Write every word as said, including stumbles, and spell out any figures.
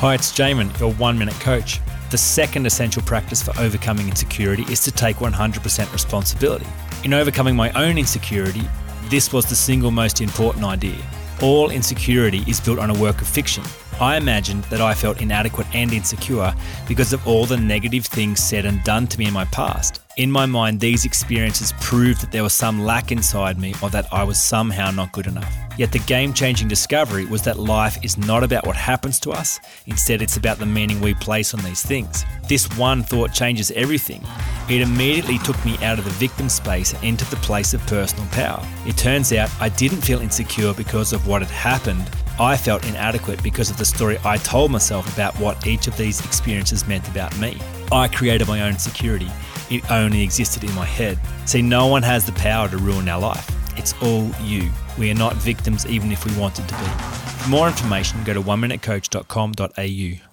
Hi, it's Jaemin, your One Minute Coach. The second essential practice for overcoming insecurity is to take one hundred percent responsibility. In overcoming my own insecurity, this was the single most important idea. All insecurity is built on a work of fiction. I imagined that I felt inadequate and insecure because of all the negative things said and done to me in my past. In my mind, these experiences proved that there was some lack inside me or that I was somehow not good enough. Yet the game-changing discovery was that life is not about what happens to us. Instead, it's about the meaning we place on these things. This one thought changes everything. It immediately took me out of the victim space and into the place of personal power. It turns out I didn't feel insecure because of what had happened. I felt inadequate because of the story I told myself about what each of these experiences meant about me. I created my own security. It only existed in my head. See, no one has the power to ruin our life. It's all you. We are not victims even if we wanted to be. For more information, go to one minute coach dot com dot a u.